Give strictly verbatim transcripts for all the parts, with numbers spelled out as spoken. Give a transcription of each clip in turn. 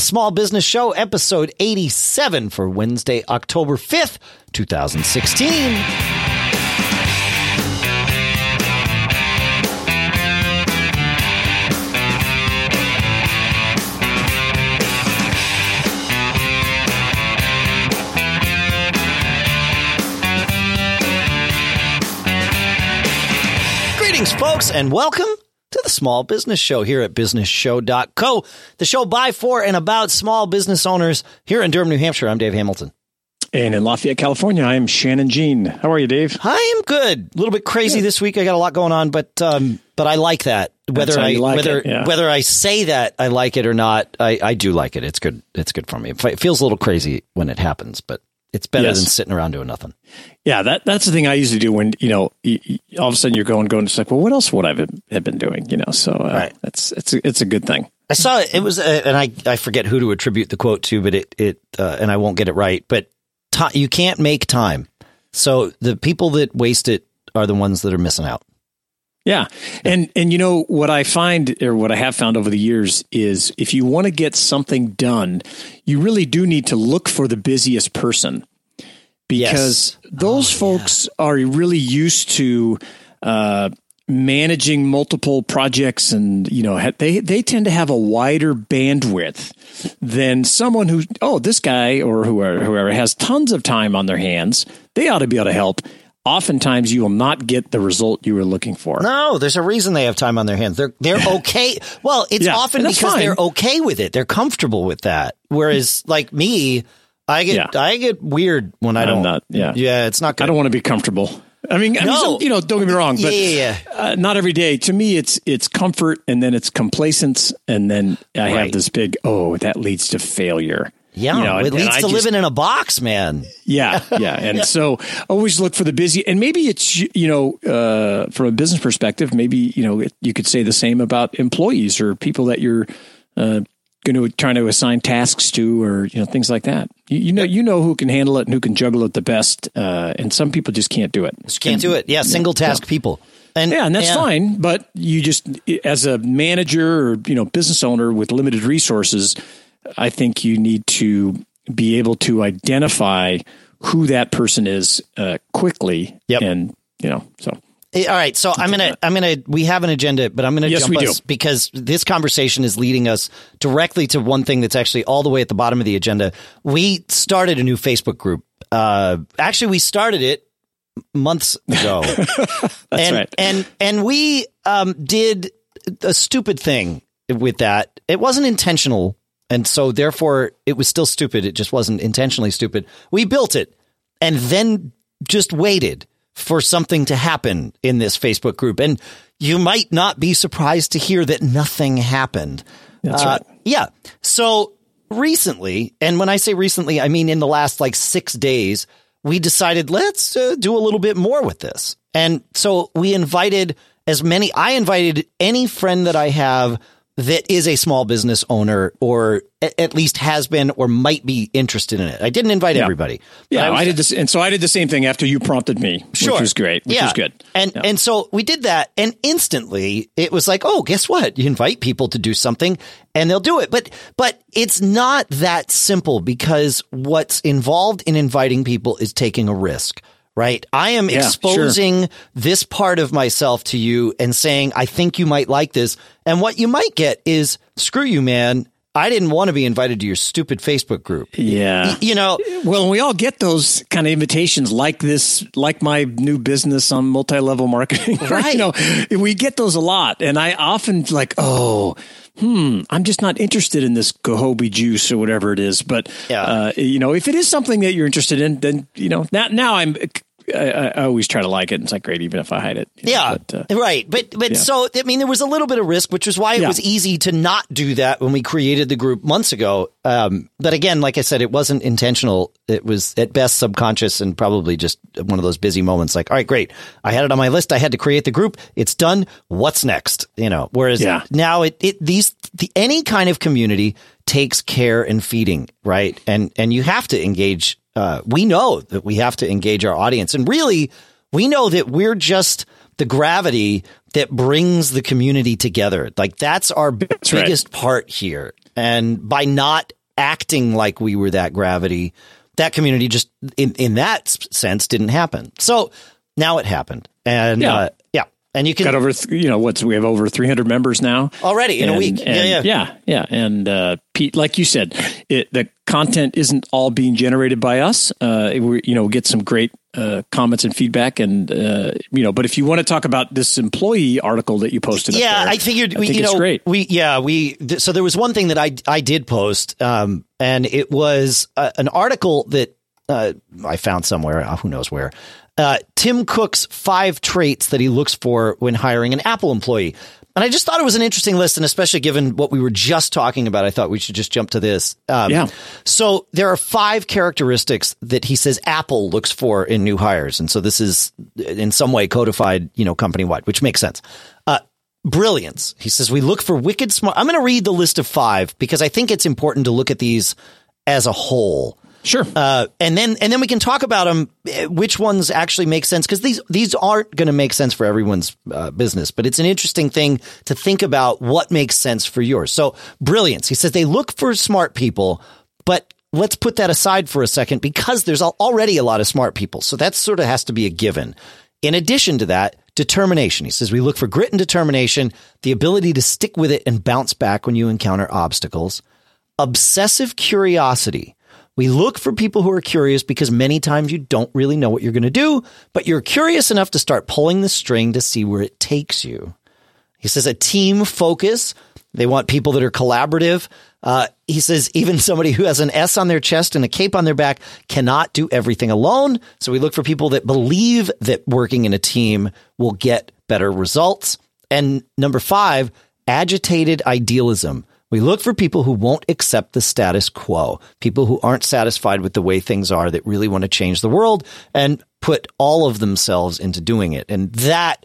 The Small Business Show, episode eighty-seven for Wednesday, October fifth, twenty sixteen. Greetings, folks, and welcome to the Small Business Show here at business show dot co, the show by, for, and about small business owners here in Durham, New Hampshire. I'm Dave Hamilton. And in Lafayette, California, I am Shannon Jean. How are you, Dave? I am good. A little bit crazy yeah. this week. I got a lot going on, but um, but I like that. Whether I like whether it, yeah. whether I say that I like it or not, I, I do like it. It's good. It's good for me. It feels a little crazy when it happens, but it's better yes. than sitting around doing nothing. Yeah, that that's the thing I usually do when, you know, you, you, all of a sudden you're going, going, it's like, well, what else would I have been doing? You know, so uh, right. that's it's a, it's a good thing. I saw it, it was, a, and I, I forget who to attribute the quote to, but it, it uh, and I won't get it right, but ta- you can't make time. So the people that waste it are the ones that are missing out. Yeah. And, and you know, what I find or what I have found over the years is if you want to get something done, you really do need to look for the busiest person because yes. those oh, folks yeah. are really used to uh, managing multiple projects and, you know, they, they tend to have a wider bandwidth than someone who, oh, this guy or whoever, whoever has tons of time on their hands. They ought to be able to help. Oftentimes you will not get the result you were looking for. No, there's a reason they have time on their hands. They're they're okay. Well, it's yeah, often because fine. they're okay with it. They're comfortable with that. Whereas like me, I get yeah. I get weird when I I'm don't. Not, yeah. yeah, it's not good. I don't want to be comfortable. I mean, no. I mean so, you know, don't get me wrong, but yeah, yeah. Uh, not every day. To me, it's it's comfort and then it's complacence. And then I right. have this big, oh, that leads to failure. Yeah, you know, it and, leads and to just, living in a box, man. Yeah, yeah. And yeah. so always look for the busy. And maybe it's, you know, uh, from a business perspective, maybe, you know, it, you could say the same about employees or people that you're uh, going to try to assign tasks to or, you know, things like that. You, you know, you know who can handle it and who can juggle it the best. Uh, and some people just can't do it. Just can't and, do it. Yeah, single task yeah. people. And, yeah, and that's and, fine. But you just as a manager or, you know, business owner with limited resources, I think you need to be able to identify who that person is uh, quickly. Yep. And, you know, so. All right. So I'm going to I'm going to we have an agenda, but I'm going to yes, jump we us do. because this conversation is leading us directly to one thing that's actually all the way at the bottom of the agenda. We started a new Facebook group. Uh, actually, we started it months ago. that's and, right. And and we um, did a stupid thing with that. It wasn't intentional. And so, therefore, it was still stupid. It just wasn't intentionally stupid. We built it and then just waited for something to happen in this Facebook group. And you might not be surprised to hear that nothing happened. That's uh, right. Yeah. So recently, and when I say recently, I mean in the last like six days, we decided let's uh, do a little bit more with this. And so we invited as many. I invited any friend that I have that is a small business owner or at least has been or might be interested in it. I didn't invite yeah. everybody. Yeah, I, was, I did this. And so I did the same thing after you prompted me, sure. which was great, which yeah. was good. And yeah. and so we did that. And instantly it was like, oh, guess what? You invite people to do something and they'll do it. But but it's not that simple because what's involved in inviting people is taking a risk. Right. I am yeah, exposing sure. this part of myself to you and saying, I think you might like this. And what you might get is, screw you, man. I didn't want to be invited to your stupid Facebook group. Yeah. You know, well, we all get those kind of invitations like this, like my new business on multi-level marketing. Right. You know, we get those a lot. And I often like, oh, hmm, I'm just not interested in this gohobi juice or whatever it is. But, yeah. uh, you know, if it is something that you're interested in, then, you know, now, now I'm I, I always try to like it. It's not great, even if I hide it. Yeah, but, uh, right. But but yeah. so, I mean, there was a little bit of risk, which is why it yeah. was easy to not do that when we created the group months ago. Um, but again, like I said, it wasn't intentional. It was at best subconscious and probably just one of those busy moments like, all right, great. I had it on my list. I had to create the group. It's done. What's next? You know, whereas yeah. now it, it these the, any kind of community takes care and feeding. Right. And and you have to engage. Uh, we know that we have to engage our audience. And really, we know that we're just the gravity that brings the community together. Like, that's our that's biggest right. part here. And by not acting like we were that gravity, that community just in, in that sense didn't happen. So now it happened. And yeah. Uh, yeah. And you can got over, th- you know, what's we have over three hundred members now already in and, a week. And, yeah, yeah. Yeah. Yeah. And uh, Pete, like you said, it, the content isn't all being generated by us. Uh, it, we, you know, get some great uh, comments and feedback. And, uh, you know, but if you want to talk about this employee article that you posted. Yeah, up there, I figured, I we, think you it's know, great. We, yeah, we. Th- so there was one thing that I, I did post um, and it was uh, an article that uh, I found somewhere, who knows where. Uh, Tim Cook's five traits that he looks for when hiring an Apple employee. And I just thought it was an interesting list. And especially given what we were just talking about, I thought we should just jump to this. Um, yeah. So there are five characteristics that he says Apple looks for in new hires. And so this is in some way codified, you know, company wide, which makes sense. Uh, brilliance. He says, we look for wicked smart. I'm going to read the list of five because I think it's important to look at these as a whole. Sure. Uh, and then and then we can talk about them, which ones actually make sense, because these these aren't going to make sense for everyone's uh, business. But it's an interesting thing to think about what makes sense for yours. So brilliance. He says they look for smart people, but let's put that aside for a second because there's already a lot of smart people. So that sort of has to be a given. In addition to that, determination. He says we look for grit and determination, the ability to stick with it and bounce back when you encounter obstacles. Obsessive curiosity. We look for people who are curious because many times you don't really know what you're going to do, but you're curious enough to start pulling the string to see where it takes you. He says a team focus. They want people that are collaborative. Uh, he says even somebody who has an S on their chest and a cape on their back cannot do everything alone. So we look for people that believe that working in a team will get better results. And number five, agitated idealism. We look for people who won't accept the status quo, people who aren't satisfied with the way things are, that really want to change the world and put all of themselves into doing it. And that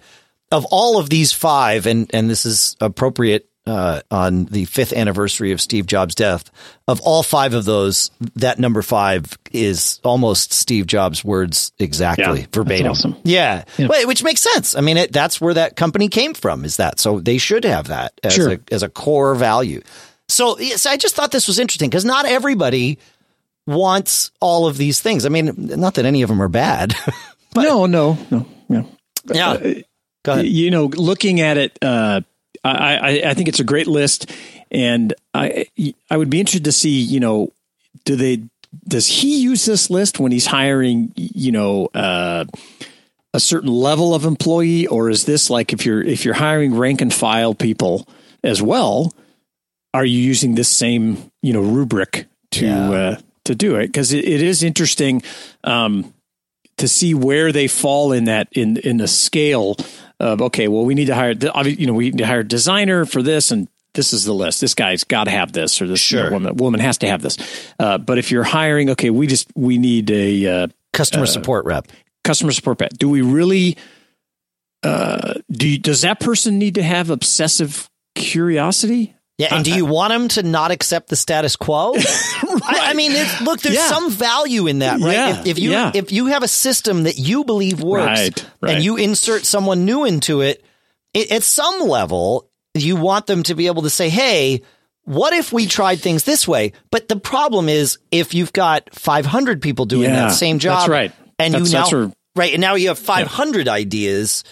of all of these five, and, and this is appropriate uh, on the fifth anniversary of Steve Jobs' death, of all five of those, that number five is almost Steve Jobs' words exactly, yeah, verbatim. That's awesome. Yeah, yeah. Well, which makes sense. I mean, it, that's where that company came from, is that. So they should have that as, sure. a, as a core value. So, so I just thought this was interesting because not everybody wants all of these things. I mean, not that any of them are bad. But, no, no, no. Yeah. yeah. Uh, Go ahead. You know, looking at it, uh, I, I, I think it's a great list, and I I would be interested to see, you know, do they does he use this list when he's hiring, you know, uh, a certain level of employee, or is this like if you're if you're hiring rank and file people as well, are you using this same, you know, rubric to yeah. uh, to do it? Because it, it is interesting um, to see where they fall in that in in the scale. Of, okay, well, we need to hire, you know, we need to hire a designer for this, and this is the list. This guy's got to have this, or this sure. woman, woman has to have this. Uh, but if you're hiring, okay, we just we need a uh, customer uh, support rep. Customer support rep. Do we really? Uh, do you, does that person need to have obsessive curiosity? Yeah, and do you want them to not accept the status quo? Right. I, I mean, look, there's yeah. some value in that, right? Yeah. If, if you yeah. if you have a system that you believe works right. Right. and you insert someone new into it, it, at some level, you want them to be able to say, hey, what if we tried things this way? But the problem is if you've got five hundred people doing yeah. that same job. That's right. And, that's, you now, that's where, right, and now you have five hundred yeah. ideas.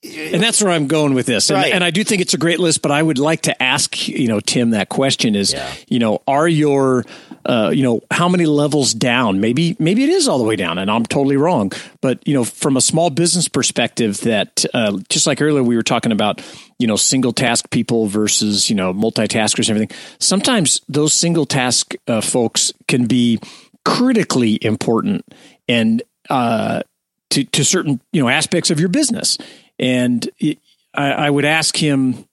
And that's where I'm going with this. And, right. and I do think it's a great list, but I would like to ask, you know, Tim, that question is, yeah. you know, are your, uh, you know, how many levels down? Maybe, maybe it is all the way down and I'm totally wrong. But, you know, from a small business perspective that uh, just like earlier, we were talking about, you know, single task people versus, you know, multitaskers and everything. Sometimes those single task uh, folks can be critically important and uh, to, to certain, you know, aspects of your business. And it, I, I would ask him,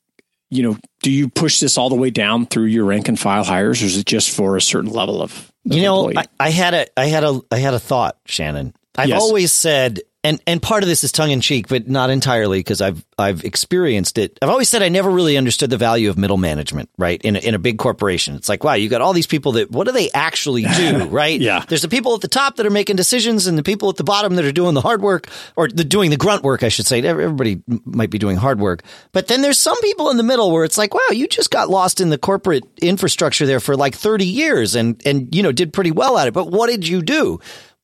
you know, do you push this all the way down through your rank and file hires, or is it just for a certain level of, of you know, I, I had a, I had a, I had a thought, Shannon. I've yes. always said and and part of this is tongue in cheek, but not entirely, because I've I've experienced it. I've always said I never really understood the value of middle management, right? In a, in a big corporation, it's like, wow, you got all these people that, what do they actually do, right? Yeah. There's the people at the top that are making decisions, and the people at the bottom that are doing the hard work, or the doing the grunt work, I should say. Everybody might be doing hard work, but then there's some people in the middle where it's like, wow, you just got lost in the corporate infrastructure there for like thirty years, and and you know did pretty well at it, but what did you do?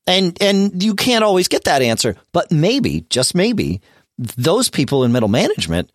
And and you can't always get that answer, but maybe, just maybe, those people in middle management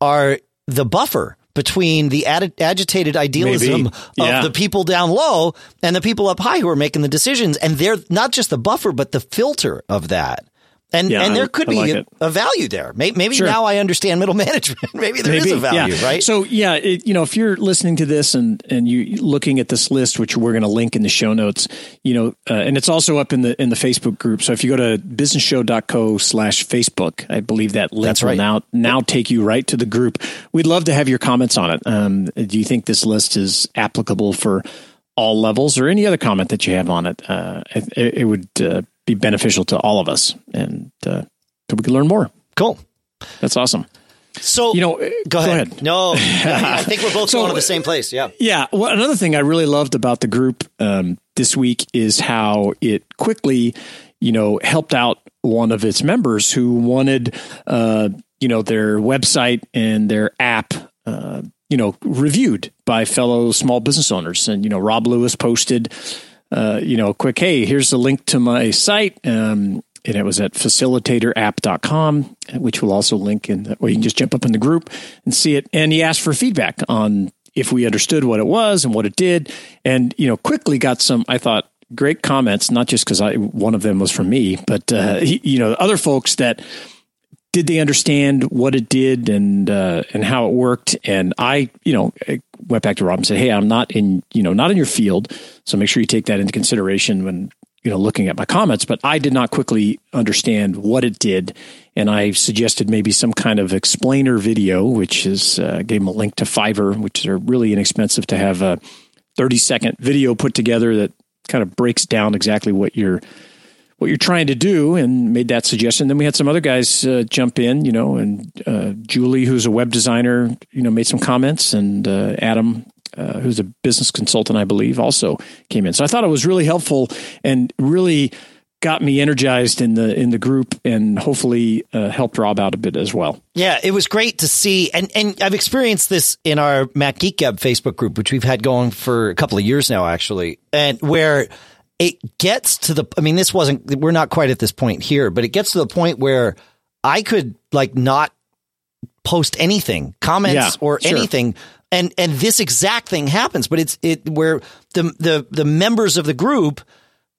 are the buffer between the ad- agitated idealism maybe. of yeah. the people down low and the people up high who are making the decisions. And they're not just the buffer, but the filter of that. And yeah, and there could I, I be like a, a value there. Maybe, maybe sure. now I understand middle management. Maybe there maybe, is a value, yeah. right? So, yeah, it, you know, if you're listening to this and, and you looking at this list, which we're going to link in the show notes, you know, uh, and it's also up in the in the Facebook group. So if you go to businessshow.co slash Facebook, I believe that link That's right. will now, now yep. take you right to the group. We'd love to have your comments on it. Um, do you think this list is applicable for all levels, or any other comment that you have on it? Uh, it, it would uh, be beneficial to all of us, and uh, so we could learn more. Cool. That's awesome. So, you know, go, go ahead. ahead. No, I think we're both so, going to the same place. Yeah. Yeah. Well, another thing I really loved about the group um, this week is how it quickly, you know, helped out one of its members who wanted, uh, you know, their website and their app, uh, you know, reviewed by fellow small business owners. And, you know, Rob Lewis posted, uh, you know, quick, hey, here's the link to my site. Um, and it was at facilitator app dot com, which we'll also link in the, or you can just jump up in the group and see it. And he asked for feedback on if we understood what it was and what it did. And, you know, quickly got some, I thought, great comments, not just because I, one of them was from me, but, uh, he, you know, other folks that, did they understand what it did and uh, and how it worked? And I, you know, I went back to Rob and said, hey, I'm not in, you know, not in your field. So make sure you take that into consideration when, you know, looking at my comments. But I did not quickly understand what it did. And I suggested maybe some kind of explainer video, which is, uh, gave him a link to Fiverr, which are really inexpensive to have a thirty second video put together that kind of breaks down exactly what you're what you're trying to do, and made that suggestion. Then we had some other guys uh, jump in, you know, and uh, Julie, who's a web designer, you know, made some comments, and uh, Adam, uh, who's a business consultant, I believe, also came in. So I thought it was really helpful and really got me energized in the in the group, and hopefully uh, helped Rob out a bit as well. Yeah, it was great to see. And, and I've experienced this in our Mac Geek Gab Facebook group, which we've had going for a couple of years now, actually, and where it gets to the, I mean, this wasn't, we're not quite at this point here, but it gets to the point where I could like not post anything, comments yeah, or sure. anything. And, and this exact thing happens, but it's it where the, the, the members of the group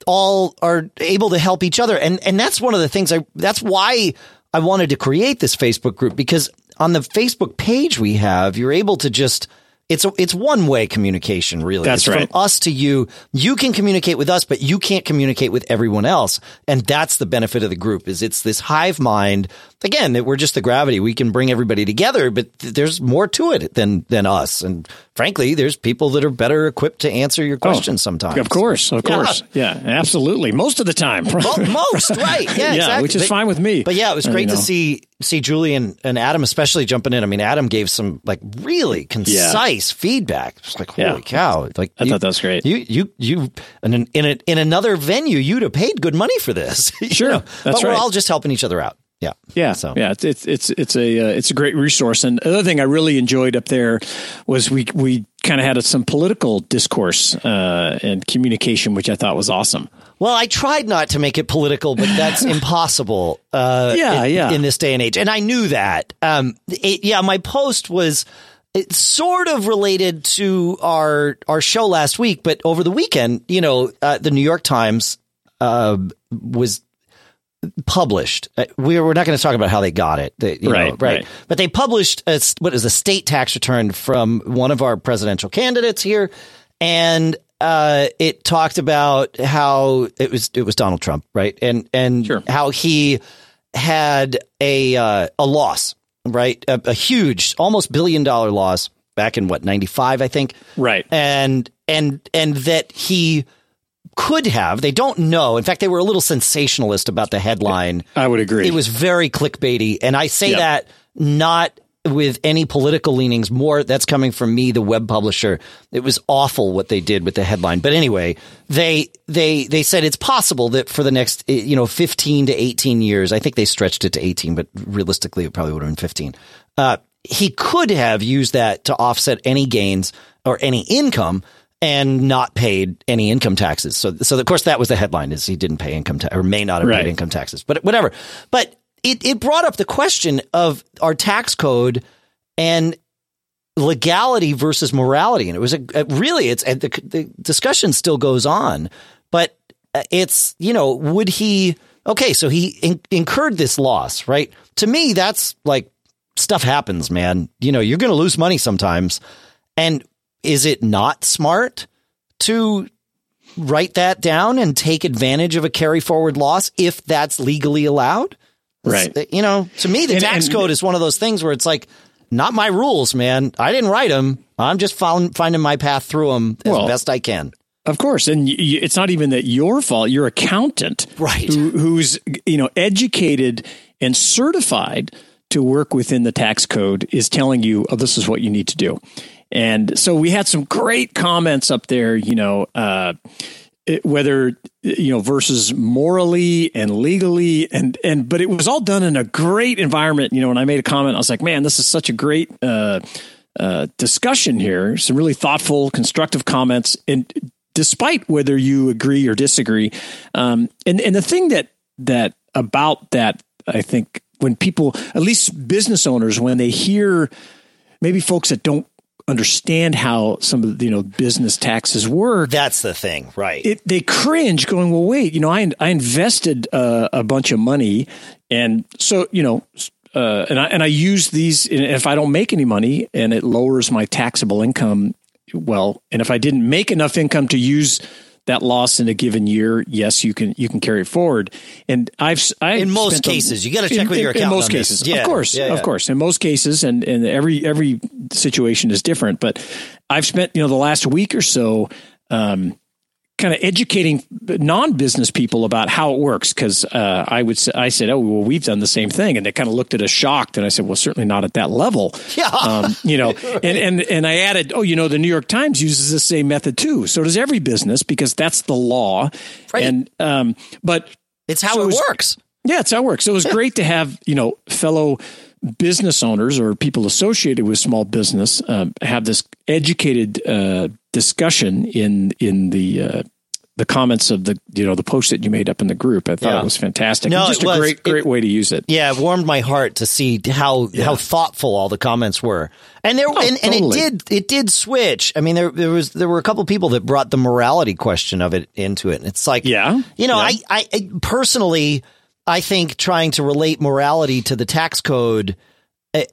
all are able to help each other. And, and that's one of the things I, that's why I wanted to create this Facebook group, because on the Facebook page we have, you're able to just, It's a, it's one way communication, really. That's it's right. From us to you. You can communicate with us, but you can't communicate with everyone else. And that's the benefit of the group, is it's this hive mind. Again, that we're just the gravity. We can bring everybody together, but th- there's more to it than than us. And frankly, there's people that are better equipped to answer your questions oh, sometimes. Of course, of yeah. course, yeah, absolutely. Most of the time, most right, yeah, yeah exactly. Which is but, fine with me. But yeah, it was great to know. see. see Julie and, and Adam especially jumping in. I mean, Adam gave some like really concise yeah. feedback. It's like, holy yeah. cow. Like I you, thought that was great. You, you, you, and in, in, a, in another venue, you'd have paid good money for this. Sure. Know? That's but right. we're all just helping each other out. Yeah. Yeah. So yeah, it's, it's, it's, it's a, uh, it's a great resource. And another thing I really enjoyed up there was we, we kind of had some political discourse, uh, and communication, which I thought was awesome. Well, I tried not to make it political, but that's impossible, uh, yeah, in, yeah. in this day and age. And I knew that, um, it, yeah, my post was, it's sort of related to our, our show last week, but over the weekend, you know, uh, the New York Times, uh, was, published. We we're not going to talk about how they got it, they, you right, know, right? Right. But they published a, what is a state tax return from one of our presidential candidates here, and uh, it talked about how it was it was Donald Trump, right? And and sure. how he had a uh, a loss, right? A, a huge, almost billion dollar loss back in what ninety-five, I think, right? And and and that he could have. They don't know. In fact, they were a little sensationalist about the headline. I would agree. It was very clickbaity. And I say yep. that not with any political leanings. More, that's coming from me, the web publisher. It was awful what they did with the headline. But anyway, they they they said it's possible that for the next, you know, fifteen to eighteen years, I think they stretched it to eighteen, but realistically it probably would have been fifteen. Uh, he could have used that to offset any gains or any income and not paid any income taxes. So, so of course that was the headline, is he didn't pay income ta- or may not have right. paid income taxes, but whatever. But It it brought up the question of our tax code and legality versus morality, and it was a, a really it's a, the, the discussion still goes on, but it's, you know, would he okay? So he in, incurred this loss, right? To me, that's like, stuff happens, man. You know, you're going to lose money sometimes, and is it not smart to write that down and take advantage of a carry forward loss if that's legally allowed? Right. You know, to me, the and, tax and, code is one of those things where it's like, not my rules, man. I didn't write them. I'm just found, finding my path through them as well, best I can. Of course. And you, it's not even that your fault. Your accountant, right, who, who's, you know, educated and certified to work within the tax code, is telling you, oh, this is what you need to do. And so we had some great comments up there, you know, uh, It, whether, you know, versus morally and legally, and and but it was all done in a great environment. You know, when I made a comment, I was like, man, this is such a great uh, uh, discussion here. Some really thoughtful, constructive comments, and despite whether you agree or disagree. Um, and, and the thing that that about that, I think, when people, at least business owners, when they hear maybe folks that don't understand how some of the, you know, business taxes work. That's the thing, right? It, they cringe, going, well, wait, you know, I I invested uh, a bunch of money, and so, you know, uh, and I and I use these, and if I don't make any money, and it lowers my taxable income, well, and if I didn't make enough income to use that loss in a given year, yes, you can you can carry it forward. And I've, I've in most cases, a, you got to check in, with your accountant. In most cases, yeah, of course, yeah, yeah. of course. In most cases, and, and every every situation is different. But I've spent, you know, the last week or so, um, kind of educating non-business people about how it works, because uh, I would I said, oh, well, we've done the same thing, and they kind of looked at us shocked. And I said, well, certainly not at that level, yeah. um, you know. Right. And and and I added, oh, you know, the New York Times uses the same method too. So does every business, because that's the law. Right. And um, but it's how so it was, works. Yeah, it's how it works. So it was great to have, you know, fellow business owners or people associated with small business um, have this educated uh, discussion in in the uh, the comments of the, you know, the post that you made up in the group. I thought yeah. it was fantastic. No, just it was, a great great it, way to use it. Yeah, it warmed my heart to see how yeah. how thoughtful all the comments were, and there oh, and, and totally. it did it did switch. I mean, there there was there were a couple of people that brought the morality question of it into it. And it's like, yeah, you know, yeah. I, I personally. I think trying to relate morality to the tax code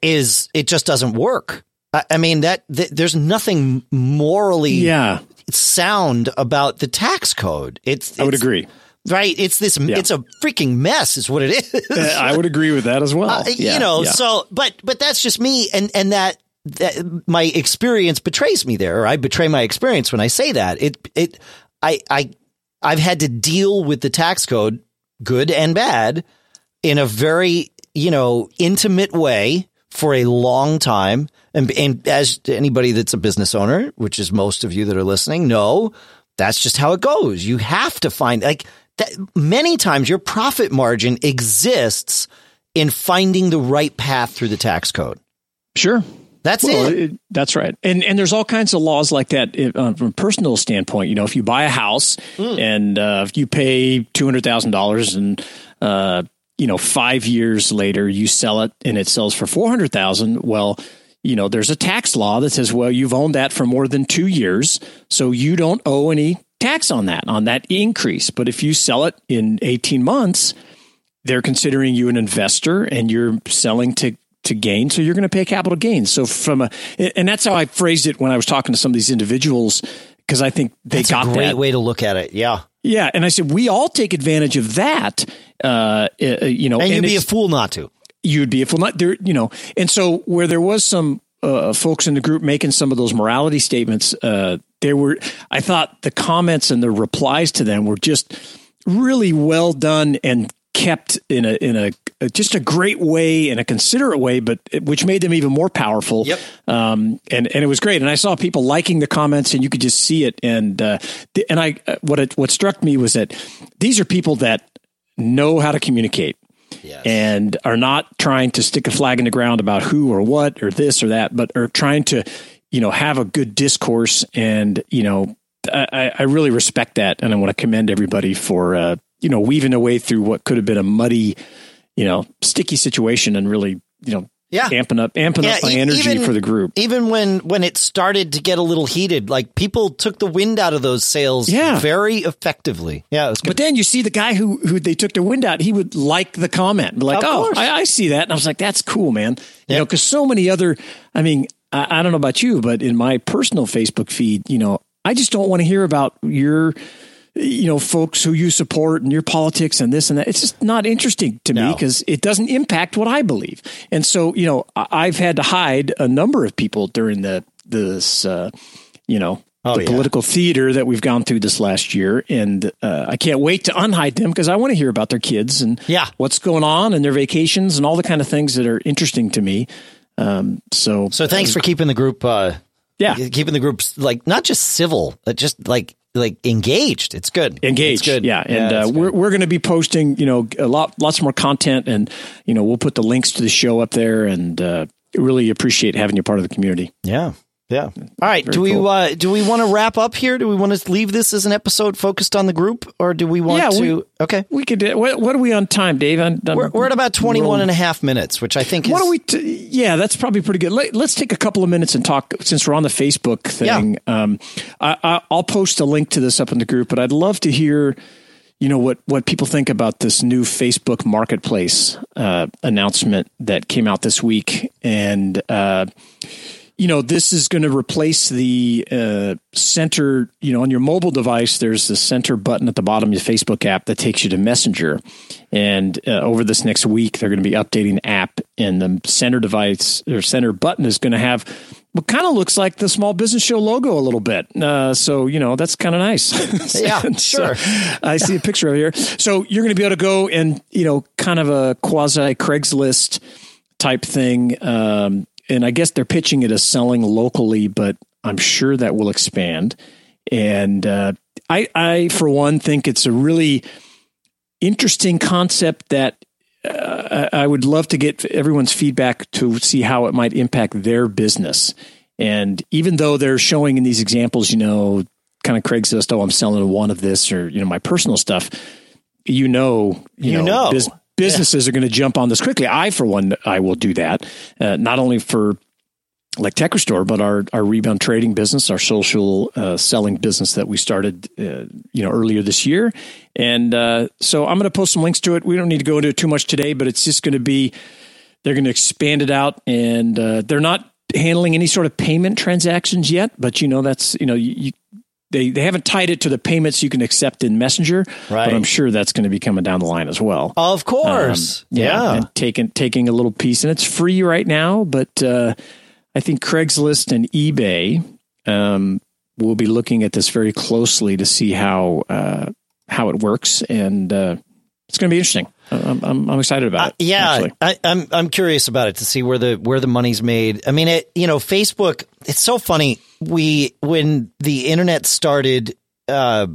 is, it just doesn't work. I, I mean, that th- there's nothing morally yeah. sound about the tax code. It's, it's I would agree. Right. It's this. Yeah. It's a freaking mess is what it is. I would agree with that as well. Uh, yeah, you know, yeah. so but but that's just me. And, and that, that my experience betrays me there. Or I betray my experience when I say that. It it I I I've had to deal with the tax code, good and bad, in a very, you know, intimate way for a long time. And, and as anybody that's a business owner, which is most of you that are listening, know that's just how it goes. You have to find, like, that many times your profit margin exists in finding the right path through the tax code. Sure. That's well, it. it. That's right. And and there's all kinds of laws like that it, uh, from a personal standpoint. You know, if you buy a house mm. and uh, if you pay two hundred thousand dollars and, uh, you know, five years later you sell it and it sells for four hundred thousand dollars, well, you know, there's a tax law that says, well, you've owned that for more than two years, so you don't owe any tax on that, on that increase. But if you sell it in eighteen months, they're considering you an investor and you're selling to to gain. So you're going to pay capital gains. So from a, and that's how I phrased it when I was talking to some of these individuals, because I think they that's got a great that. way to look at it. Yeah. Yeah. And I said, we all take advantage of that. Uh, uh you know, and you'd and be a fool not to, you'd be a fool not there, you know? And so where there was some uh, folks in the group making some of those morality statements, uh, they were, I thought the comments and the replies to them were just really well done and kept in a, in a, just a great way, in a considerate way, but which made them even more powerful. Yep. Um, and, and it was great. And I saw people liking the comments and you could just see it. And, uh, and I, what, it, what struck me was that these are people that know how to communicate. Yes. And are not trying to stick a flag in the ground about who or what or this or that, but are trying to, you know, have a good discourse. And, you know, I, I really respect that. And I want to commend everybody for, uh, you know, weaving a way through what could have been a muddy, you know, sticky situation and really, you know, yeah. amping up, amping yeah, up my e- energy even, for the group. Even when, when it started to get a little heated, like people took the wind out of those sails yeah. very effectively. Yeah. It was good. But then you see the guy who, who they took the wind out, he would like the comment, be like, of oh, I, I see that. And I was like, that's cool, man. You yeah. know, cause so many other, I mean, I, I don't know about you, but in my personal Facebook feed, you know, I just don't want to hear about your, you know, folks who you support and your politics and this and that. It's just not interesting to no. me because it doesn't impact what I believe. And so, you know, I've had to hide a number of people during the, this, uh, you know, oh, the yeah. political theater that we've gone through this last year. And uh, I can't wait to unhide them because I want to hear about their kids and yeah. what's going on and their vacations and all the kind of things that are interesting to me. Um, so, so thanks for keeping the group, uh, yeah, keeping the groups like not just civil, but just like, like engaged. It's good. Engaged. It's good. Yeah. And yeah, uh, we're, we're going to be posting, you know, a lot, lots more content and, you know, we'll put the links to the show up there and uh, really appreciate having you part of the community. Yeah. Yeah. All right. Very do we, cool. uh, do we want to wrap up here? Do we want to leave this as an episode focused on the group or do we want yeah, to? We, okay. We could, uh, what, what are we on time, Dave? I'm, I'm, we're, we're at about twenty-one and a half minutes, which I think is. What do we? T- yeah, that's probably pretty good. Let, let's take a couple of minutes and talk since we're on the Facebook thing. Yeah. Um, I, I, I'll post a link to this up in the group, but I'd love to hear, you know, what, what people think about this new Facebook marketplace uh, announcement that came out this week. And, uh, you know, this is going to replace the uh, center, you know, on your mobile device, there's the center button at the bottom of your Facebook app that takes you to Messenger. And uh, over this next week, they're going to be updating the app and the center device or center button is going to have what kind of looks like the Small Business Show logo a little bit. Uh, so, you know, that's kind of nice. yeah, sure. So I see a picture of here. So you're going to be able to go and, you know, kind of a quasi Craigslist type thing. Um And I guess they're pitching it as selling locally, but I'm sure that will expand. And uh, I, I, for one, think it's a really interesting concept that uh, I would love to get everyone's feedback to see how it might impact their business. And even though they're showing in these examples, you know, kind of Craigslist, oh, I'm selling one of this or, you know, my personal stuff, you know, you, you know, know. Business. Businesses yeah. are going to jump on this quickly. I, for one, I will do that. Uh, not only for like Tech Restore, but our, our rebound trading business, our social uh, selling business that we started, uh, you know, earlier this year. And uh, so I'm going to post some links to it. We don't need to go into it too much today, but it's just going to be, they're going to expand it out and uh, they're not handling any sort of payment transactions yet, but you know, that's, you know, you, you They they haven't tied it to the payments you can accept in Messenger, right. but I'm sure that's going to be coming down the line as well. Of course. Um, yeah. yeah. And taking, taking a little piece, and it's free right now, but uh, I think Craigslist and eBay um, will be looking at this very closely to see how uh, how it works, and uh, it's going to be interesting. I'm, I'm, I'm excited about it. Uh, yeah. I, I'm, I'm curious about it to see where the, where the money's made. I mean, it, you know, Facebook, it's so funny. We, when the internet started, uh,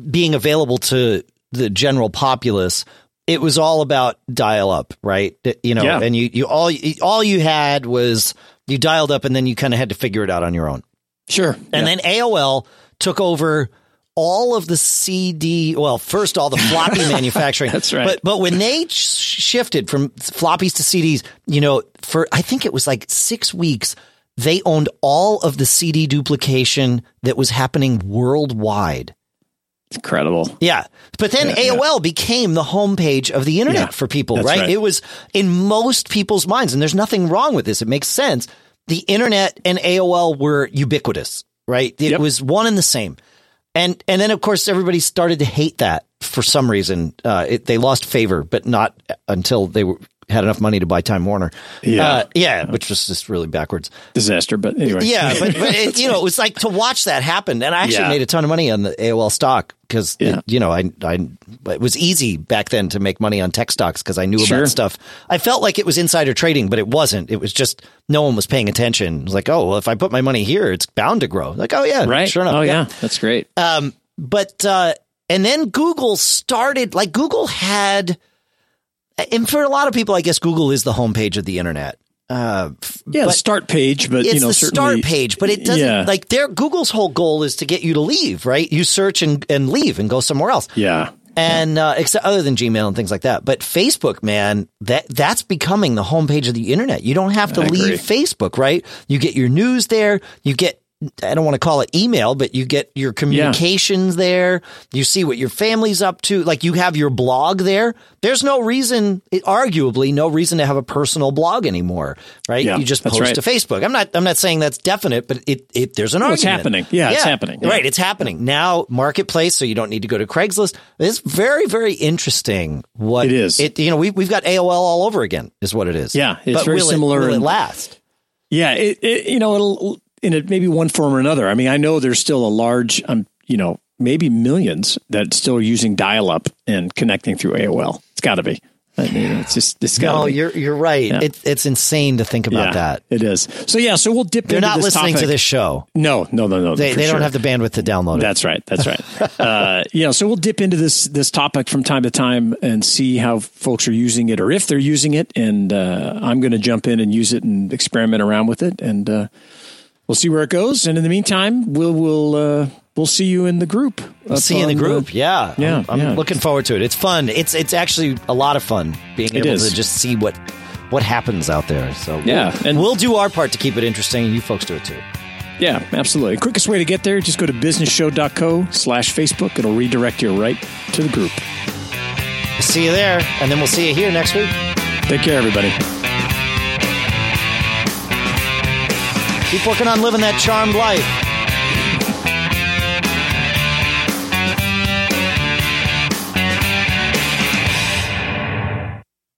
being available to the general populace, it was all about dial up, right? You know, yeah. and you, you, all, all you had was you dialed up and then you kind of had to figure it out on your own. Sure. And yeah. then A O L took over all of the C D, well, first all the floppy manufacturing. That's right. But but when they sh- shifted from floppies to C Ds, you know, for I think it was like six weeks, they owned all of the C D duplication that was happening worldwide. It's incredible. Yeah. But then yeah, A O L yeah. became the homepage of the internet yeah, for people, right? right? It was in most people's minds, and there's nothing wrong with this. It makes sense. The internet and A O L were ubiquitous, right? It yep. was one and the same. And and then, of course, everybody started to hate that for some reason. Uh, it, they lost favor, but not until they were had enough money to buy Time Warner. Yeah. Uh, yeah, which was just really backwards. Disaster, but anyway. Yeah, but, but it, you know, it was like to watch that happen. And I actually yeah. made a ton of money on the A O L stock because, yeah. you know, I, I, it was easy back then to make money on tech stocks because I knew sure. about stuff. I felt like it was insider trading, but it wasn't. It was just no one was paying attention. It was like, oh, well, if I put my money here, it's bound to grow. Like, oh, yeah. Right. Sure enough. Oh, yeah. yeah. That's great. Um, but uh, and then Google started like Google had. And for a lot of people, I guess Google is the homepage of the internet. Uh, yeah, the start page, but it's you know, the start page, but it doesn't yeah. like their Google's whole goal is to get you to leave, right? You search and, and leave and go somewhere else. Yeah, and yeah. Uh, except other than Gmail and things like that, but Facebook, man, that that's becoming the homepage of the internet. You don't have to I leave agree. Facebook, right? You get your news there. You get. I don't want to call it email, but you get your communications yeah. there. You see what your family's up to. Like you have your blog there. There's no reason, arguably no reason to have a personal blog anymore, right? Yeah, you just post right. to Facebook. I'm not, I'm not saying that's definite, but it, it there's an well, argument. It's happening. Yeah, yeah, it's happening. Right. It's happening yeah. now. Marketplace. So you don't need to go to Craigslist. It's very, very interesting. What it is, it, you know, we, we've got A O L all over again is what it is. Yeah. It's but very will similar. It, will and, it last? Yeah. It, it, you know, it'll, in a, maybe one form or another. I mean, I know there's still a large, um, you know, maybe millions that still are using dial-up and connecting through A O L. It's got to be. I mean, it's just it's got. No, be. you're you're right. Yeah. It's it's insane to think about yeah, that. It is. So yeah. So we'll dip. They're into not this listening topic. to this show. No, no, no, no. They they sure. don't have the bandwidth to download it. That's right. That's right. uh, yeah. So we'll dip into this this topic from time to time and see how folks are using it or if they're using it. And uh, I'm going to jump in and use it and experiment around with it and. Uh, We'll see where it goes, and in the meantime, we'll we'll uh, we'll see you in the group. We'll see you in the group. The, yeah, yeah. I'm, I'm yeah. looking forward to it. It's fun. It's it's actually a lot of fun being able to just see what what happens out there. So yeah, we'll, and we'll do our part to keep it interesting, and you folks do it too. Yeah, absolutely. The quickest way to get there, just go to business show dot co slash Facebook. It'll redirect you right to the group. See you there, and then we'll see you here next week. Take care, everybody. Keep working on living that charmed life.